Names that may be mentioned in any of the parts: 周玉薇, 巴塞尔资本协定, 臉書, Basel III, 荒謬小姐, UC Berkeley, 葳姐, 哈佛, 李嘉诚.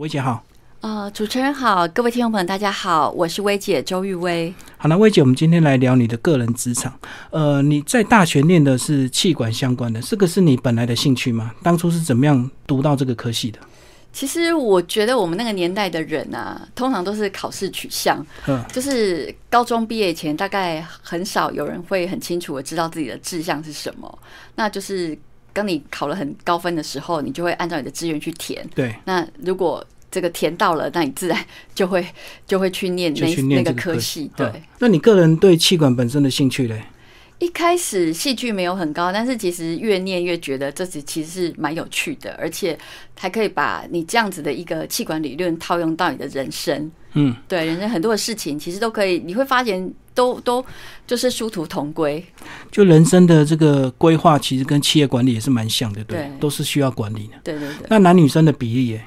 薇姐好，主持人好，各位听众朋友大家好，我是薇姐周玉薇。好，那薇姐，我们今天来聊你的个人职场。你在大学念的是企管相关的，这个是你本来的兴趣吗？当初是怎么样读到这个科系的？其实我觉得我们那个年代的人啊，通常都是考试取向，就是高中毕业前大概很少有人会很清楚的知道自己的志向是什么，那就是当你考了很高分的时候，你就会按照你的志愿去填。对，那如果这个填到了，那你自然就会去念那个科系。对，那你个人对企管本身的兴趣嘞？一开始兴趣没有很高，但是其实越念越觉得这其实是蛮有趣的，而且还可以把你这样子的一个企管理论套用到你的人生。嗯，对，人生很多的事情其实都可以，你会发现都就是殊途同归。就人生的这个规划，其实跟企业管理也是蛮像的，对，都是需要管理的。对对对。那男女生的比例耶？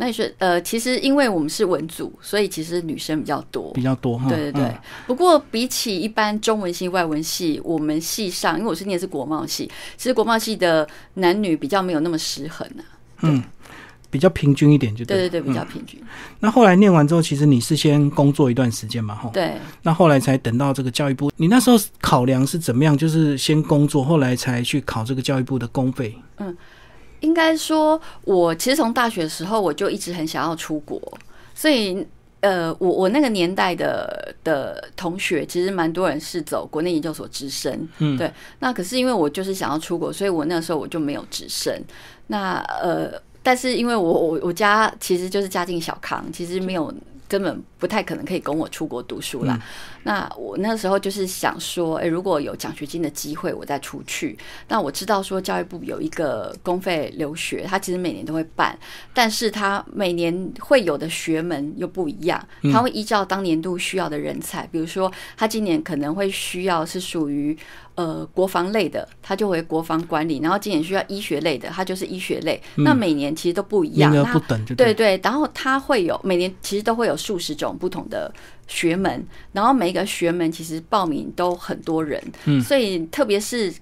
那你说，其实因为我们是文组，所以其实女生比较多，对对对。不过比起一般中文系、外文系，我们系上，因为我是念的是国贸系，其实国贸系的男女比较没有那么失衡啊。嗯，比较平均一点就对了。对对对，比较平均。那后来念完之后，其实你是先工作一段时间嘛，哈。对。那后来才等到这个教育部，你那时候考量是怎么样？就是先工作，后来才去考这个教育部的公费。嗯。应该说我其实从大学的时候我就一直很想要出国，所以我那个年代的同学其实蛮多人是走国内研究所直升。嗯，对，那可是因为我就是想要出国，所以我那时候我就没有直升。那但是因为我家其实就是家境小康，其实没有根本不太可能可以供我出国读书啦。那我那时候就是想说，如果有奖学金的机会我再出去。那我知道说教育部有一个公费留学，它其实每年都会办，但是它每年会有的学门又不一样，它会依照当年度需要的人才，比如说它今年可能会需要是属于国防类的，它就会国防管理，然后今年需要医学类的，它就是医学类。那每年其实都不一样，名额不等就对。对对，然后它会有每年其实都会有数十种不同的学门，然后每一个学门其实报名都很多人。嗯，所以特别是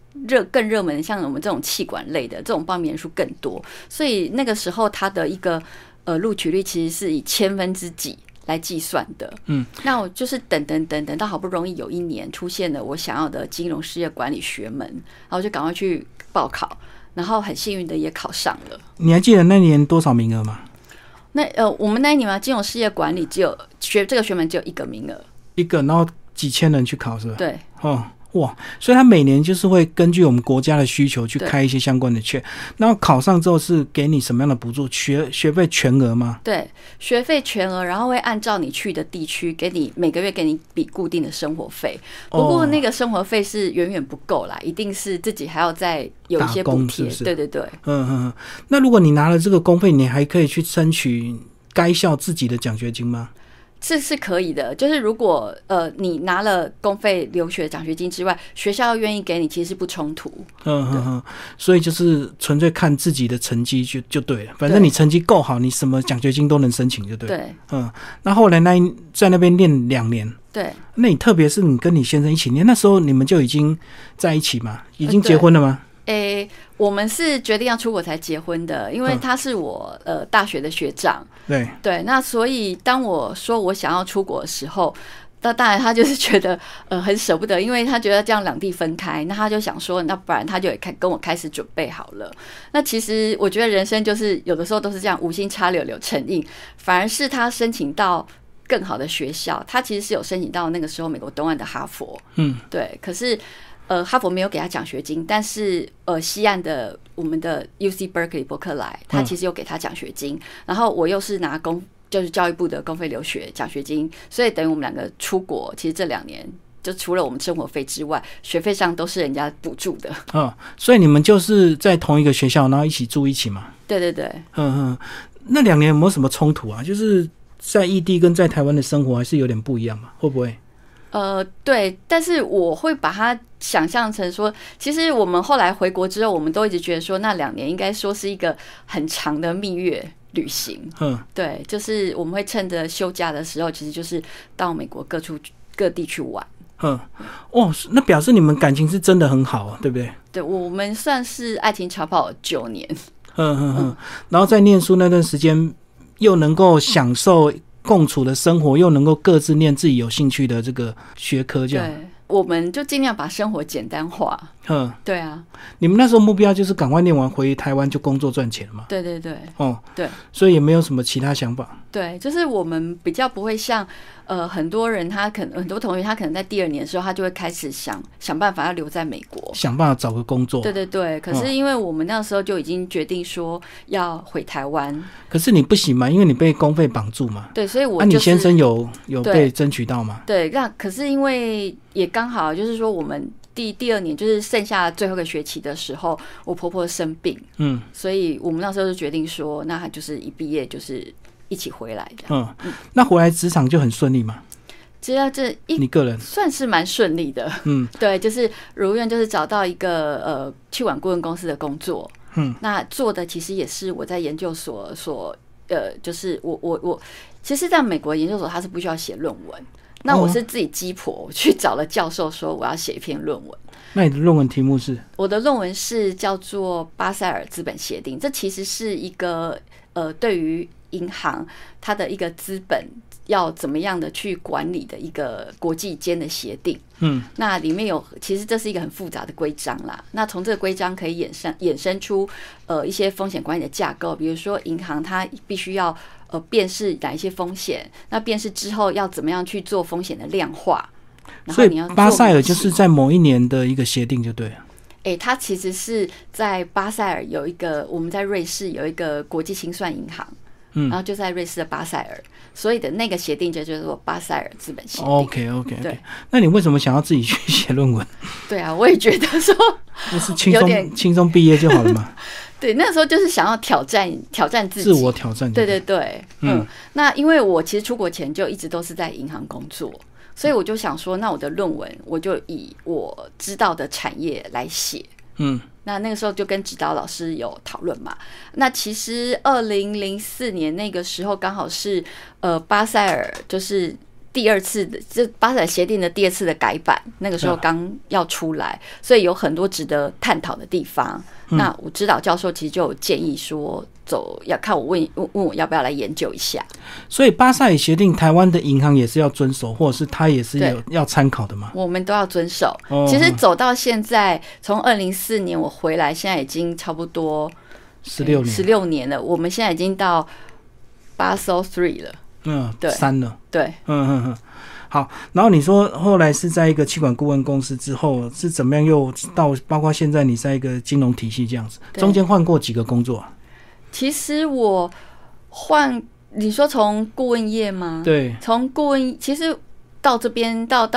更热门像我们这种企管类的，这种报名人数更多，所以那个时候它的一个录取率其实是以1/1000来计算的。嗯，那我就是等到好不容易有一年出现了我想要的金融事业管理学门，然后就赶快去报考，然后很幸运的也考上了。你还记得那年多少名额吗？那我们那一年嘛，金融事业管理只有这个学门只有一个名额，一个，然后几千人去考是吧？对，哦，哇！所以他每年就是会根据我们国家的需求去开一些相关的券，然后考上之后是给你什么样的补助？学费全额吗？对，学费全额，然后会按照你去的地区给你每个月给你比固定的生活费，不过那个生活费是远远不够啦，一定是自己还要再有一些补贴，对对对。嗯，那如果你拿了这个公费，你还可以去争取该校自己的奖学金吗？这是可以的，就是如果你拿了公费留学奖学金之外，学校愿意给你，其实是不冲突。所以就是纯粹看自己的成绩就对了，反正你成绩够好，你什么奖学金都能申请就对了。对，那后来在那边念2年。对，那你特别是你跟你先生一起念，那时候你们就已经在一起吗？已经结婚了吗？我们是决定要出国才结婚的，因为他是我大学的学长。对对，那所以当我说我想要出国的时候，那当然他就是觉得很舍不得，因为他觉得这样两地分开，那他就想说，那不然他就也跟我开始准备好了。那其实我觉得人生就是有的时候都是这样，无心插柳柳成荫，反而是他申请到更好的学校，他其实是有申请到那个时候美国东岸的哈佛。嗯，对，可是。哈佛没有给他奖学金，但是西岸的我们的 UC Berkeley 伯克莱，他其实有给他奖学金。然后我又是拿就是教育部的公费留学奖学金，所以等于我们两个出国，其实这2年就除了我们生活费之外，学费上都是人家补助的。所以你们就是在同一个学校，然后一起住一起嘛？对对对。那2年有没有什么冲突啊？就是在异地跟在台湾的生活还是有点不一样嘛？会不会？对，但是我会把它想象成说，其实我们后来回国之后，我们都一直觉得说，那2年应该说是一个很长的蜜月旅行。嗯，对，就是我们会趁着休假的时候，其实就是到美国各地去玩。那表示你们感情是真的很好啊，对不对？对，我们算是爱情长跑9年。然后在念书那段时间，又能够享受共处的生活，又能够各自念自己有兴趣的这个学科，这样。对，我们就尽量把生活简单化。嗯，对啊。你们那时候目标就是赶快念完回台湾就工作赚钱嘛？对对对。哦，对，所以也没有什么其他想法。对，就是我们比较不会像很多人，他可能很多同学他可能在第二年的时候他就会开始想办法要留在美国，想办法找个工作。对对对。可是因为我们那时候就已经决定说要回台湾。嗯，可是你不行嘛，因为你被公费绑住嘛。对，所以我就是，你先生有被争取到吗？对，那可是因为也刚好就是说我们第二年就是剩下最后一个学期的时候，我婆婆生病。嗯，所以我们那时候就决定说，那她就是一毕业就是一起回来的。嗯，那回来职场就很顺利吗？只要这你个人算是蛮顺利的。嗯，对，就是如愿，就是找到一个企管顾问公司的工作。嗯，那做的其实也是我在研究所就是我其实在美国研究所它是不需要写论文。那我是自己鸡婆，我去找了教授说我要写一篇论文。那你的论文题目是？我的论文是叫做巴塞尔资本协定，这其实是一个对于银行它的一个资本要怎么样的去管理的一个国际间的协定。嗯，那里面有，其实这是一个很复杂的规章啦。那从这个规章可以衍生出一些风险管理的架构，比如说银行它必须要辨识哪一些风险，那辨识之后要怎么样去做风险的量化。然后你要，所以巴塞尔就是在某一年的一个协定就对了。欸，它其实是在巴塞尔有一个，我们在瑞士有一个国际清算银行。嗯，然后就在瑞士的巴塞尔，所以的那个协定就叫做巴塞尔资本协定。OK， 对。那你为什么想要自己去写论文？对啊，我也觉得说就是轻松毕业就好了嘛。对，那时候就是想要挑战自己，自我挑战。对对对。嗯，那因为我其实出国前就一直都是在银行工作，所以我就想说，那我的论文我就以我知道的产业来写。嗯，那个时候就跟指导老师有讨论嘛。那其实2004年那个时候刚好是巴塞尔就是第二次的，就巴塞尔协定的第二次的改版，那个时候刚要出来，所以有很多值得探讨的地方。嗯，那我指导教授其实就有建议说，要看我问我要不要来研究一下。所以巴塞尔协定台湾的银行也是要遵守，或者是他也是要参考的吗？我们都要遵守。哦，其实走到现在，从2004年我回来，现在已经差不多16年了。我们现在已经到 Basel III 了。嗯，对，3了。对，嗯。好，然后你说后来是在一个企管顾问公司之后是怎么样，又到包括现在你在一个金融体系这样子，中间换过几个工作啊？其实我你说从顾问业吗？对，从顾问其实到这边到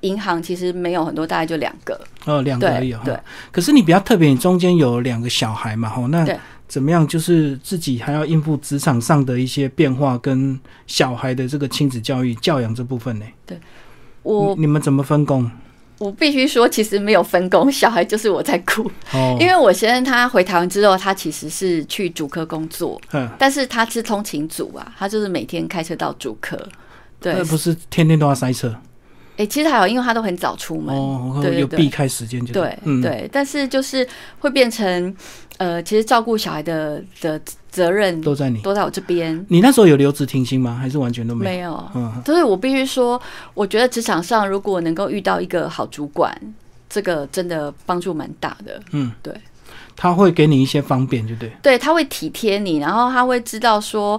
银行其实没有很多，大概就2个。2个而已。对。可是你比较特别，你中间有2个小孩嘛，吼，那怎么样？就是自己还要应付职场上的一些变化，跟小孩的这个亲子教育教养这部分呢？对，你们怎么分工？我必须说，其实没有分工，小孩就是我在顾。哦，因为我先生他回台湾之后，他其实是去竹科工作，但是他是通勤族啊，他就是每天开车到竹科。对，那不是天天都要塞车。欸，其实还好，因为他都很早出门。哦，对对对，有避开时间就对。嗯，对，但是就是会变成其实照顾小孩的责任都在我这边。你那时候有留职停薪吗？还是完全都没有？没有。嗯，所以我必须说，我觉得职场上如果能够遇到一个好主管，这个真的帮助蛮大的。嗯，对。他会给你一些方便就对。对，他会体贴你，然后他会知道说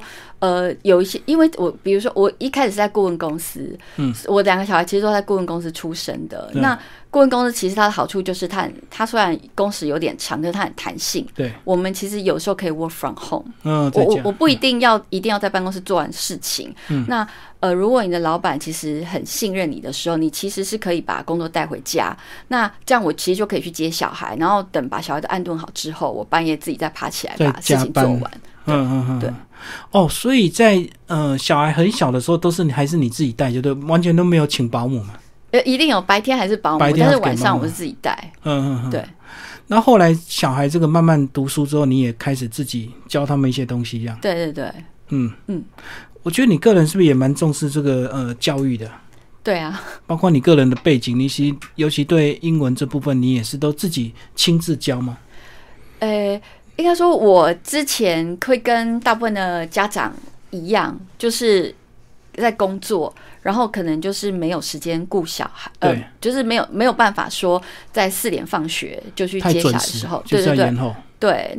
有一些，因为比如说我一开始在顾问公司。嗯，我2个小孩其实都在顾问公司出生的。那顾问公司其实它的好处就是它虽然工时有点长，但是它很弹性。对，我们其实有时候可以 work from home。嗯，我不一定要在办公室做完事情。嗯，那如果你的老板其实很信任你的时候，你其实是可以把工作带回家。那这样我其实就可以去接小孩，然后等把小孩都安顿好之后，我半夜自己再爬起来把事情做完。嗯，对。哦，所以在小孩很小的时候，都是还是你自己带，就对，完全都没有请保姆嘛？一定有，白天还是保姆，但是晚上我是自己带。嗯，对。那后来小孩这个慢慢读书之后，你也开始自己教他们一些东西，这样。对对对。嗯。我觉得你个人是不是也蛮重视这个教育的？对啊，包括你个人的背景，你尤其对英文这部分，你也是都自己亲自教吗？应该说我之前会跟大部分的家长一样，就是在工作，然后可能就是没有时间顾小孩，就是没有办法说在4点放学就去接小孩的时候，对对对，对，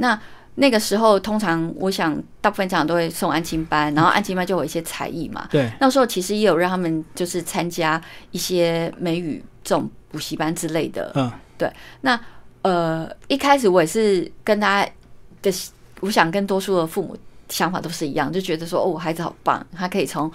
那个时候通常我想大部分家长都会送安亲班，然后安亲班就有一些才艺嘛，对，那时候其实也有让他们就是参加一些美语这种补习班之类的，嗯，对，那一开始我也是跟大家的，我想跟多数的父母想法都是一样，就觉得说哦，我孩子好棒，他可以从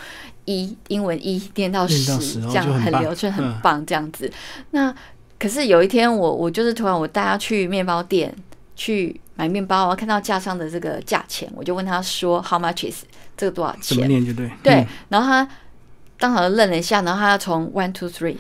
英文一念到10，这样很流顺，很棒这样子。嗯，那可是有一天我就是突然我带他去面包店去买面包，我看到架上的这个价钱，我就问他说 How much is 这个多少钱？怎么念就对。对，然后他当场愣了一下，然后他要从 1, 2, 3，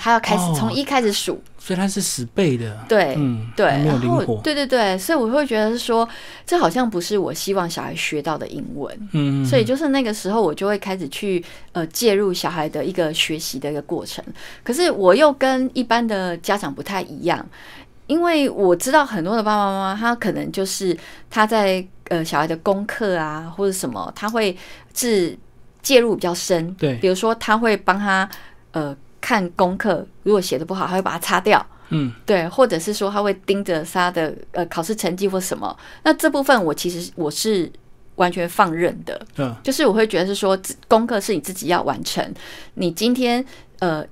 他要开始从1开始数，所以他是10倍的。对，嗯，对，没有灵活。对对对，所以我会觉得说，这好像不是我希望小孩学到的英文。嗯，所以就是那个时候，我就会开始去介入小孩的一个学习的一个过程。可是我又跟一般的家长不太一样，因为我知道很多的爸爸妈妈，他可能就是他在小孩的功课啊或者什么，他会介入比较深，对，比如说他会帮他看功课，如果写的不好，他会把它擦掉，嗯，对，或者是说他会盯着他的考试成绩或什么。那这部分我其实我是完全放任的，嗯，就是我会觉得是说功课是你自己要完成，你今天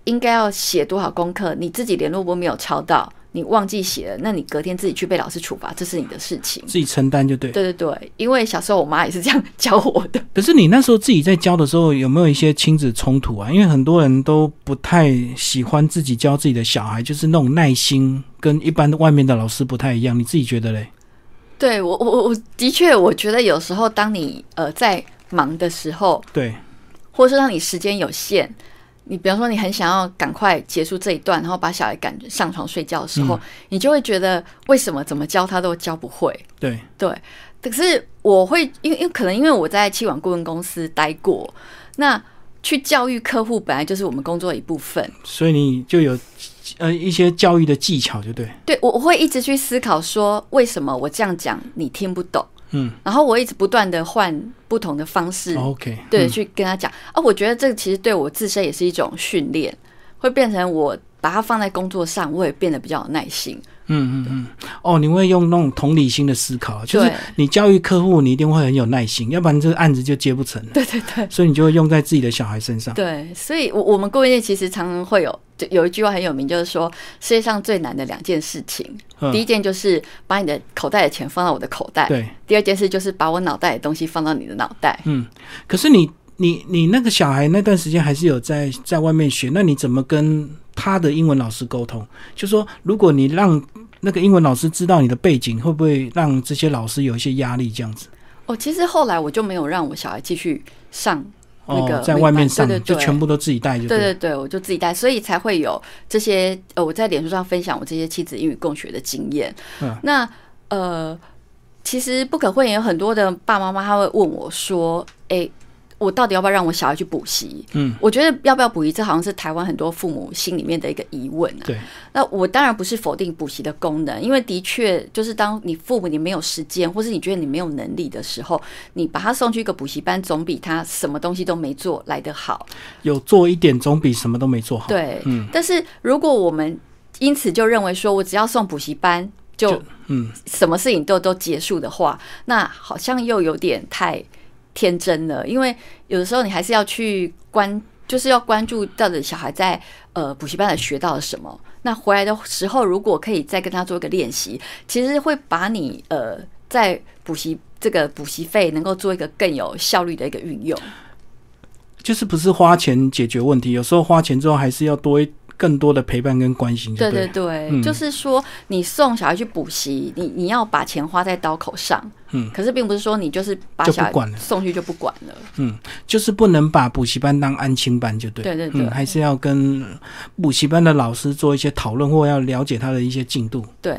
应该要写多少功课，你自己联络簿没有抄到，你忘记写了，那你隔天自己去被老师处罚，这是你的事情，自己承担就对。对对对，因为小时候我妈也是这样教我的。可是你那时候自己在教的时候，有没有一些亲子冲突啊？因为很多人都不太喜欢自己教自己的小孩，就是那种耐心跟一般外面的老师不太一样，你自己觉得嘞？对，我的确，我觉得有时候当你在忙的时候，对，或是让你时间有限。你比方说你很想要赶快结束这一段，然后把小孩赶上床睡觉的时候，嗯，你就会觉得为什么怎么教他都教不会。对对，可是我会因为可能因为我在企管顾问公司待过，那去教育客户本来就是我们工作的一部分，所以你就有一些教育的技巧就对。对，我会一直去思考说为什么我这样讲你听不懂。嗯，然后我一直不断的换不同的方式 ，OK， 对，去跟他讲啊。我觉得这个其实对我自身也是一种训练，会变成我把它放在工作上，我也变得比较有耐心。嗯嗯嗯，哦，你会用那种同理心的思考，就是你教育客户，你一定会很有耐心，要不然这个案子就接不成了。对对对，所以你就会用在自己的小孩身上。对，所以我们顾问界其实常常会有一句话很有名，就是说世界上最难的2件事情，第一件就是把你的口袋的钱放到我的口袋，对；第2件事就是把我脑袋的东西放到你的脑袋。嗯，可是你那个小孩那段时间还是有在外面学，那你怎么跟他的英文老师沟通？就说如果你让那个英文老师知道你的背景，会不会让这些老师有一些压力这样子？哦，其实后来我就没有让我小孩继续上。在外面上，对对对，就全部都自己带就对。对对对，我就自己带，所以才会有这些我在脸书上分享我这些亲子英语共学的经验。嗯，那其实不可讳言，有很多的爸爸妈妈他会问我说：“哎，我到底要不要让我小孩去补习？”嗯，我觉得要不要补习，这好像是台湾很多父母心里面的一个疑问啊。对，那我当然不是否定补习的功能，因为的确就是当你父母你没有时间，或是你觉得你没有能力的时候，你把他送去一个补习班，总比他什么东西都没做来得好。有做一点总比什么都没做好。对，嗯，但是如果我们因此就认为说我只要送补习班就什么事情都结束的话，那好像又有点太天真了，因为有的时候你还是要去就是要关注到底小孩在补习班里学到了什么。那回来的时候，如果可以再跟他做一个练习，其实会把你在补习费能够做一个更有效率的一个运用。就是不是花钱解决问题，有时候花钱之后还是要更多的陪伴跟关心就对了。对对对，就是说你送小孩去补习，你要把钱花在刀口上，可是并不是说你就是把小孩送去就不管了，就是不能把补习班当安亲班就对。对对对，还是要跟补习班的老师做一些讨论，或要了解他的一些进度。对，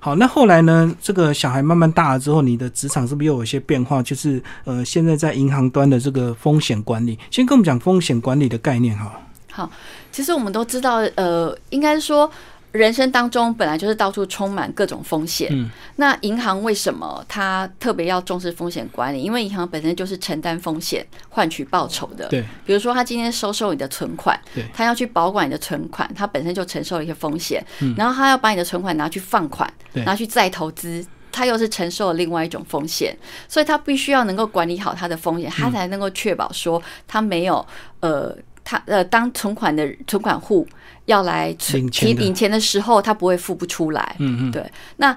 好，那后来呢？这个小孩慢慢大了之后，你的职场是不是又有一些变化？就是现在在银行端的这个风险管理，先跟我们讲风险管理的概念好。好，其实我们都知道，应该说，人生当中本来就是到处充满各种风险，那银行为什么它特别要重视风险管理？因为银行本身就是承担风险换取报酬的。对，比如说他今天收受你的存款，他要去保管你的存款，他本身就承受了一些风险，然后他要把你的存款拿去放款，拿去再投资，他又是承受了另外一种风险，所以他必须要能够管理好他的风险，他才能够确保说他没有当存款户要来领钱的时候，他不会付不出来。对，那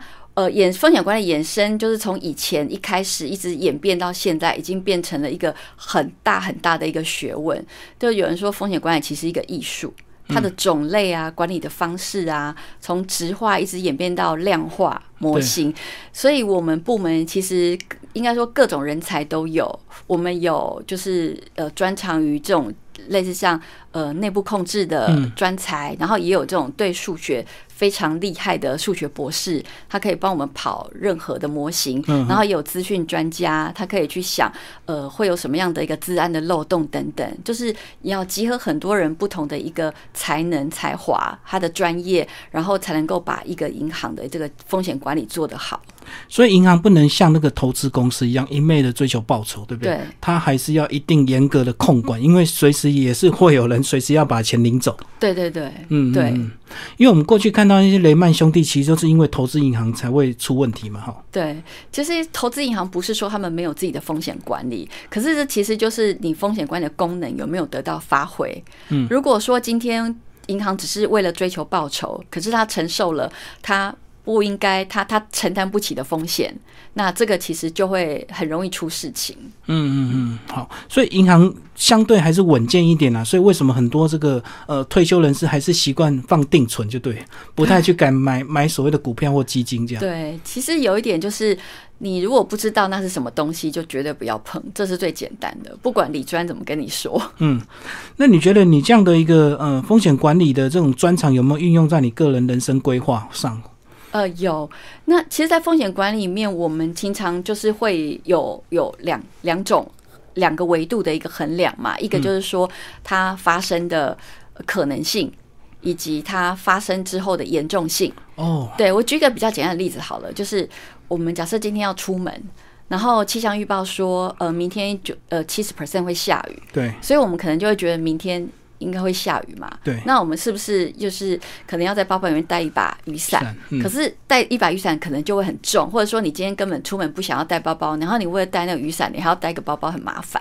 风险管理衍生就是从以前一开始一直演变到现在，已经变成了一个很大很大的一个学问。就有人说风险管理其实是一个艺术，它的种类啊，管理的方式啊，从质化一直演变到量化模型。所以我们部门其实应该说各种人才都有，我们有就是专长于这种类似像内部控制的专才，然后也有这种对数学非常厉害的数学博士，他可以帮我们跑任何的模型，然后也有资讯专家，他可以去想会有什么样的一个资安的漏洞等等，就是要集合很多人不同的一个才能才华，他的专业，然后才能够把一个银行的这个风险管理做得好。所以银行不能像那个投资公司一样一昧的追求报酬，对不对？他还是要一定严格的控管，因为随时也是会有人随时要把钱领走。对对对，对，因为我们过去看到那些雷曼兄弟，其实就是因为投资银行才会出问题嘛。对，其实投资银行不是说他们没有自己的风险管理，可是这其实就是你风险管理的功能有没有得到发挥。如果说今天银行只是为了追求报酬，可是他承受了他不应该他承担不起的风险，那这个其实就会很容易出事情。好，所以银行相对还是稳健一点啦。所以为什么很多这个退休人士还是习惯放定存，就对，不太去敢买所谓的股票或基金这样。对，其实有一点就是你如果不知道那是什么东西，就绝对不要碰，这是最简单的，不管理专怎么跟你说。那你觉得你这样的一个风险管理的这种专长有没有运用在你个人人生规划上？有。那其实在风险管理里面，我们经常就是会有两个维度的一个衡量嘛，一个就是说它发生的可能性，以及它发生之后的严重性。对，我举一个比较简单的例子好了，就是我们假设今天要出门，然后气象预报说明天 70% 会下雨，对，所以我们可能就会觉得明天应该会下雨嘛，对，那我们是不是就是可能要在包包里面带一把雨伞？可是带一把雨伞可能就会很重，或者说你今天根本出门不想要带包包，然后你为了带那个雨伞，你还要带一个包包，很麻烦。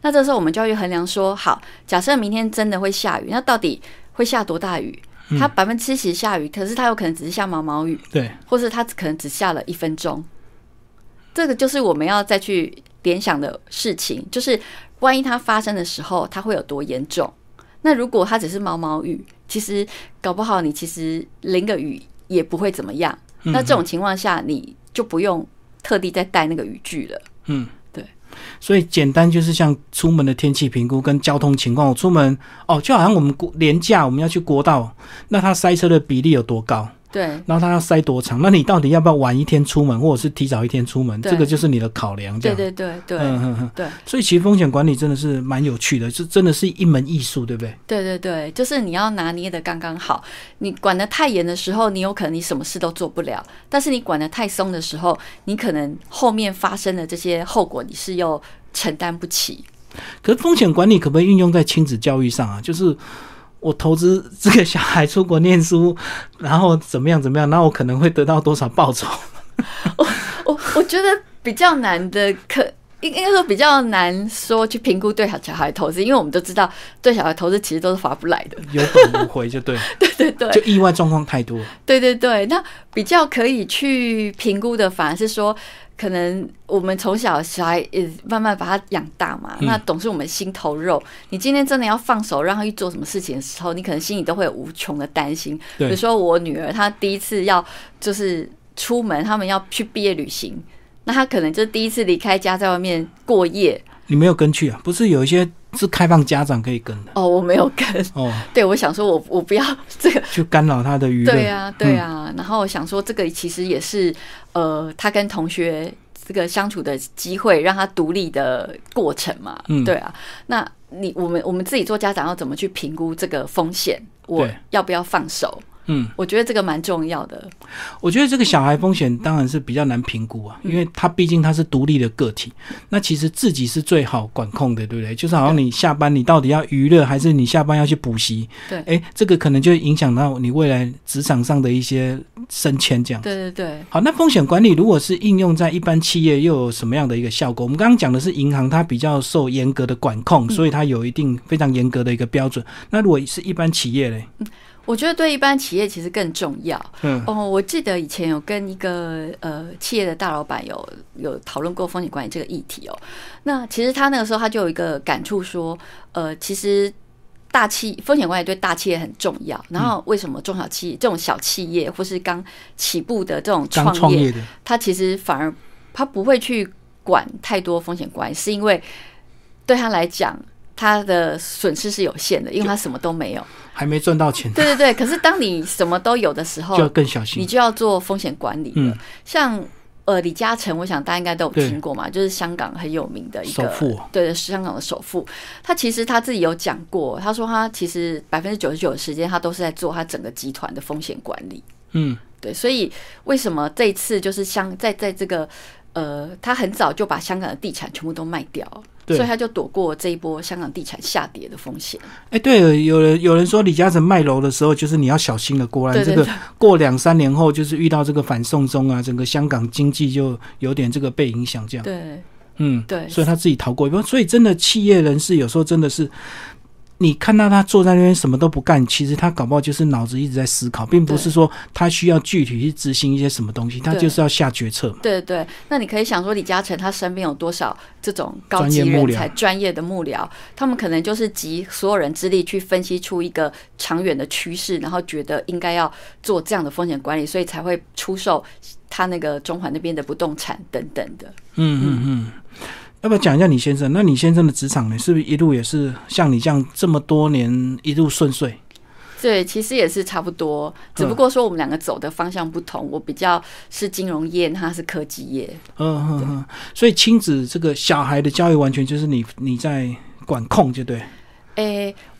那这时候我们就要去衡量说，好，假设明天真的会下雨，那到底会下多大雨？它70%下雨，可是它有可能只是下毛毛雨，对，或是它可能只下了1分钟。这个就是我们要再去联想的事情，就是万一它发生的时候，它会有多严重？那如果它只是毛毛雨，其实搞不好你其实淋个雨也不会怎么样。那这种情况下，你就不用特地再带那个雨具了。对。所以简单就是像出门的天气评估跟交通情况，我出门就好像我们连假我们要去国道，那它塞车的比例有多高？对，然后它要塞多长？那你到底要不要晚一天出门，或者是提早一天出门？这个就是你的考量，这样。对。所以其实风险管理真的是蛮有趣的，这真的是一门艺术，对不对？对，就是你要拿捏的刚刚好。你管得太严的时候，你有可能你什么事都做不了；但是你管得太松的时候，你可能后面发生的这些后果，你是又承担不起。可是风险管理可不可以运用在亲子教育上啊？就是我投资这个小孩出国念书，然后怎么样，那我可能会得到多少报酬？我觉得比较难的，应该说比较难说去评估对小孩投资，因为我们都知道对小孩投资其实都是划不来的，有本无回就对。对，就意外状况太多。对，那比较可以去评估的，反而是说，可能我们从小孩也慢慢把他养大嘛，那总是我们心头肉。你今天真的要放手让他去做什么事情的时候，你可能心里都会有无穷的担心。比如说我女儿，她第一次要就是出门，他们要去毕业旅行，那她可能就第一次离开家在外面过夜。你没有跟去啊？不是有一些是开放家长可以跟的？我没有跟。对，我想说我不要这个去干扰他的娱乐。对啊。然后我想说，这个其实也是他跟同学这个相处的机会，让他独立的过程嘛。对啊。那我们自己做家长要怎么去评估这个风险？我要不要放手？嗯，我觉得这个蛮重要的。我觉得这个小孩风险当然是比较难评估啊，因为他毕竟他是独立的个体，那其实自己是最好管控的，对不对？就是好像你下班你到底要娱乐还是你下班要去补习，对，这个可能就影响到你未来职场上的一些升迁这样子。对对对。好，那风险管理如果是应用在一般企业又有什么样的一个效果？我们刚刚讲的是银行它比较受严格的管控，所以它有一定非常严格的一个标准，那如果是一般企业咧？我觉得对一般企业其实更重要。嗯，我记得以前有跟一个企业的大老板有讨论过风险管理这个议题哦。那其实他那个时候他就有一个感触说，其实风险管理对大企业很重要。然后为什么中小企业这种小企业或是刚起步的这种创业的，他其实反而他不会去管太多风险管理，是因为对他来讲，他的损失是有限的，因为他什么都没有，还没赚到钱。对对对，可是当你什么都有的时候就要更小心，你就要做风险管理了。像李嘉诚，我想大家应该都有听过嘛，就是香港很有名的一个首富。对对，香港的首富，他其实他自己有讲过，他说他其实 99% 的时间他都是在做他整个集团的风险管理。嗯，对，所以为什么这一次就是在这个他很早就把香港的地产全部都卖掉，所以他就躲过这一波香港地产下跌的风险。对，有人说李嘉诚卖楼的时候就是你要小心了，果然这个过2-3年后就是遇到这个反送中啊，整个香港经济就有点这个被影响这样。对，嗯，对，所以他自己逃过一波。所以真的企业人士有时候真的是，你看到他坐在那边什么都不干，其实他搞不好就是脑子一直在思考，并不是说他需要具体去执行一些什么东西，他就是要下决策嘛。对对对，那你可以想说李嘉诚他身边有多少这种高级人才专业的幕僚，他们可能就是集所有人之力去分析出一个长远的趋势，然后觉得应该要做这样的风险管理，所以才会出售他那个中环那边的不动产等等的。嗯嗯嗯。要不要讲一下李先生？那李先生的职场呢，是不是一路也是像你这样这么多年一路顺遂？对，其实也是差不多，只不过说我们两个走的方向不同，我比较是金融业，他是科技业。嗯嗯嗯。所以亲子这个小孩的教育完全就是你在管控，就对。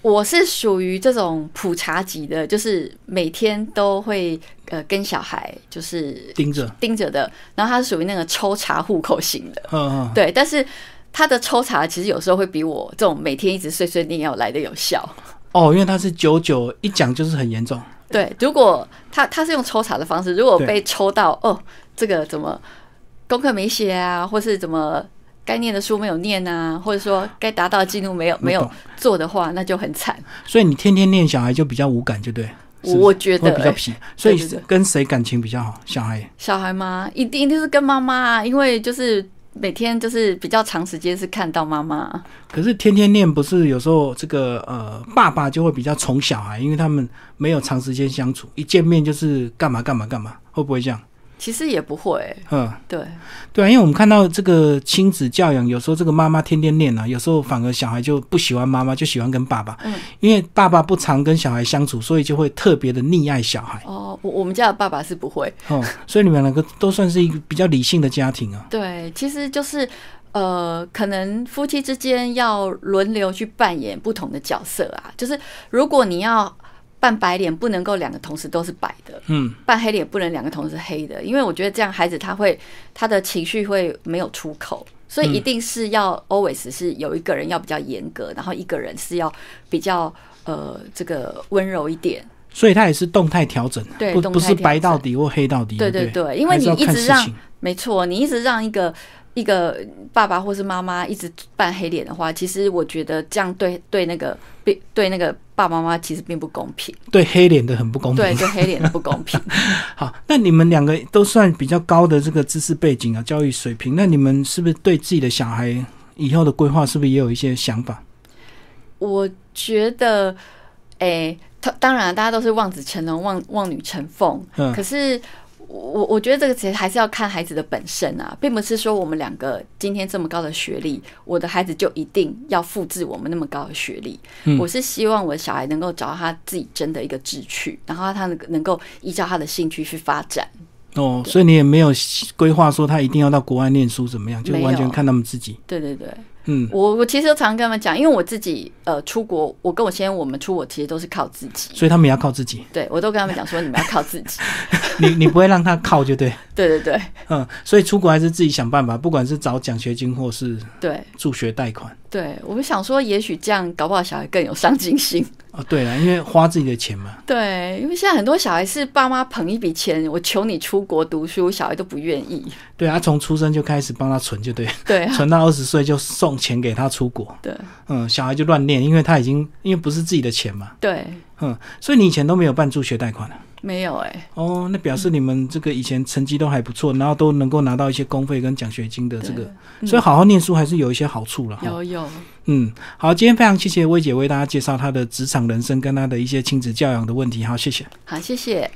我是属于这种普查级的，就是每天都会跟小孩就是盯着的，然后他是属于那个抽查户口型的。嗯嗯，对，但是他的抽查其实有时候会比我这种每天一直碎碎念要来的有效。哦，因为他是99一讲就是很严重。对，如果他是用抽查的方式，如果被抽到哦，这个怎么功课没写啊，或是怎么该念的书没有念啊，或者说该达到的进度没有做的话，那就很惨。所以你天天念小孩就比较无感，就对。我觉得会比较皮。所以跟谁感情比较好？小孩吗？一定是跟妈妈，因为就是每天就是比较长时间是看到妈妈。可是天天念不是有时候这个爸爸就会比较宠小孩，因为他们没有长时间相处，一见面就是干嘛干嘛干嘛，会不会这样？其实也不会。对对啊，因为我们看到这个亲子教养，有时候这个妈妈天天念啊，有时候反而小孩就不喜欢妈妈，就喜欢跟爸爸。因为爸爸不常跟小孩相处，所以就会特别的溺爱小孩。我们家的爸爸是不会。所以你们两个都算是一个比较理性的家庭啊。对，其实就是可能夫妻之间要轮流去扮演不同的角色啊，就是如果你要扮白脸不能够两个同时都是白的，扮黑脸不能两个同时黑的，因为我觉得这样孩子他的情绪会没有出口，所以一定是要 always 是有一个人要比较严格，然后一个人是要比较这个温柔一点。所以他也是动态调整，对，不是白到底或黑到底。对对对，因为你一直让，没错，你一直让一个爸爸或是妈妈一直扮黑脸的话，其实我觉得这样对那个爸爸妈妈其实并不公平，对黑脸的很不公平，对黑脸的不公平。好，那你们两个都算比较高的这个知识背景啊，教育水平，那你们是不是对自己的小孩以后的规划是不是也有一些想法？我觉得，当然大家都是望子成龙、望女成凤，可是我觉得这个其实还是要看孩子的本身啊，并不是说我们两个今天这么高的学历，我的孩子就一定要复制我们那么高的学历。我是希望我的小孩能够找到他自己真的一个志趣，然后他能够依照他的兴趣去发展。所以你也没有规划说他一定要到国外念书怎么样，就完全看他们自己。对对对，嗯，我其实都常跟他们讲，因为我自己出国，我跟我先生我们出国其实都是靠自己，所以他们也要靠自己。对，我都跟他们讲说你们要靠自己，你不会让他靠就对。对对对，嗯，所以出国还是自己想办法，不管是找奖学金或是对助学贷款。对，我们想说也许这样搞不好小孩更有上进心。哦，对了，因为花自己的钱嘛。对，因为现在很多小孩是爸妈捧一笔钱，我求你出国读书，小孩都不愿意。对啊，从出生就开始帮他存就对。对啊，存到20岁就送钱给他出国。对，嗯，小孩就乱念，因为他已经不是自己的钱嘛。对，嗯，所以你以前都没有办助学贷款啊？没有欸。哦，那表示你们这个以前成绩都还不错，然后都能够拿到一些公费跟奖学金的这个，所以好好念书还是有一些好处啦。有。嗯，好，今天非常谢谢薇姐为大家介绍她的职场人生跟她的一些亲子教养的问题。好，谢谢。好，谢谢。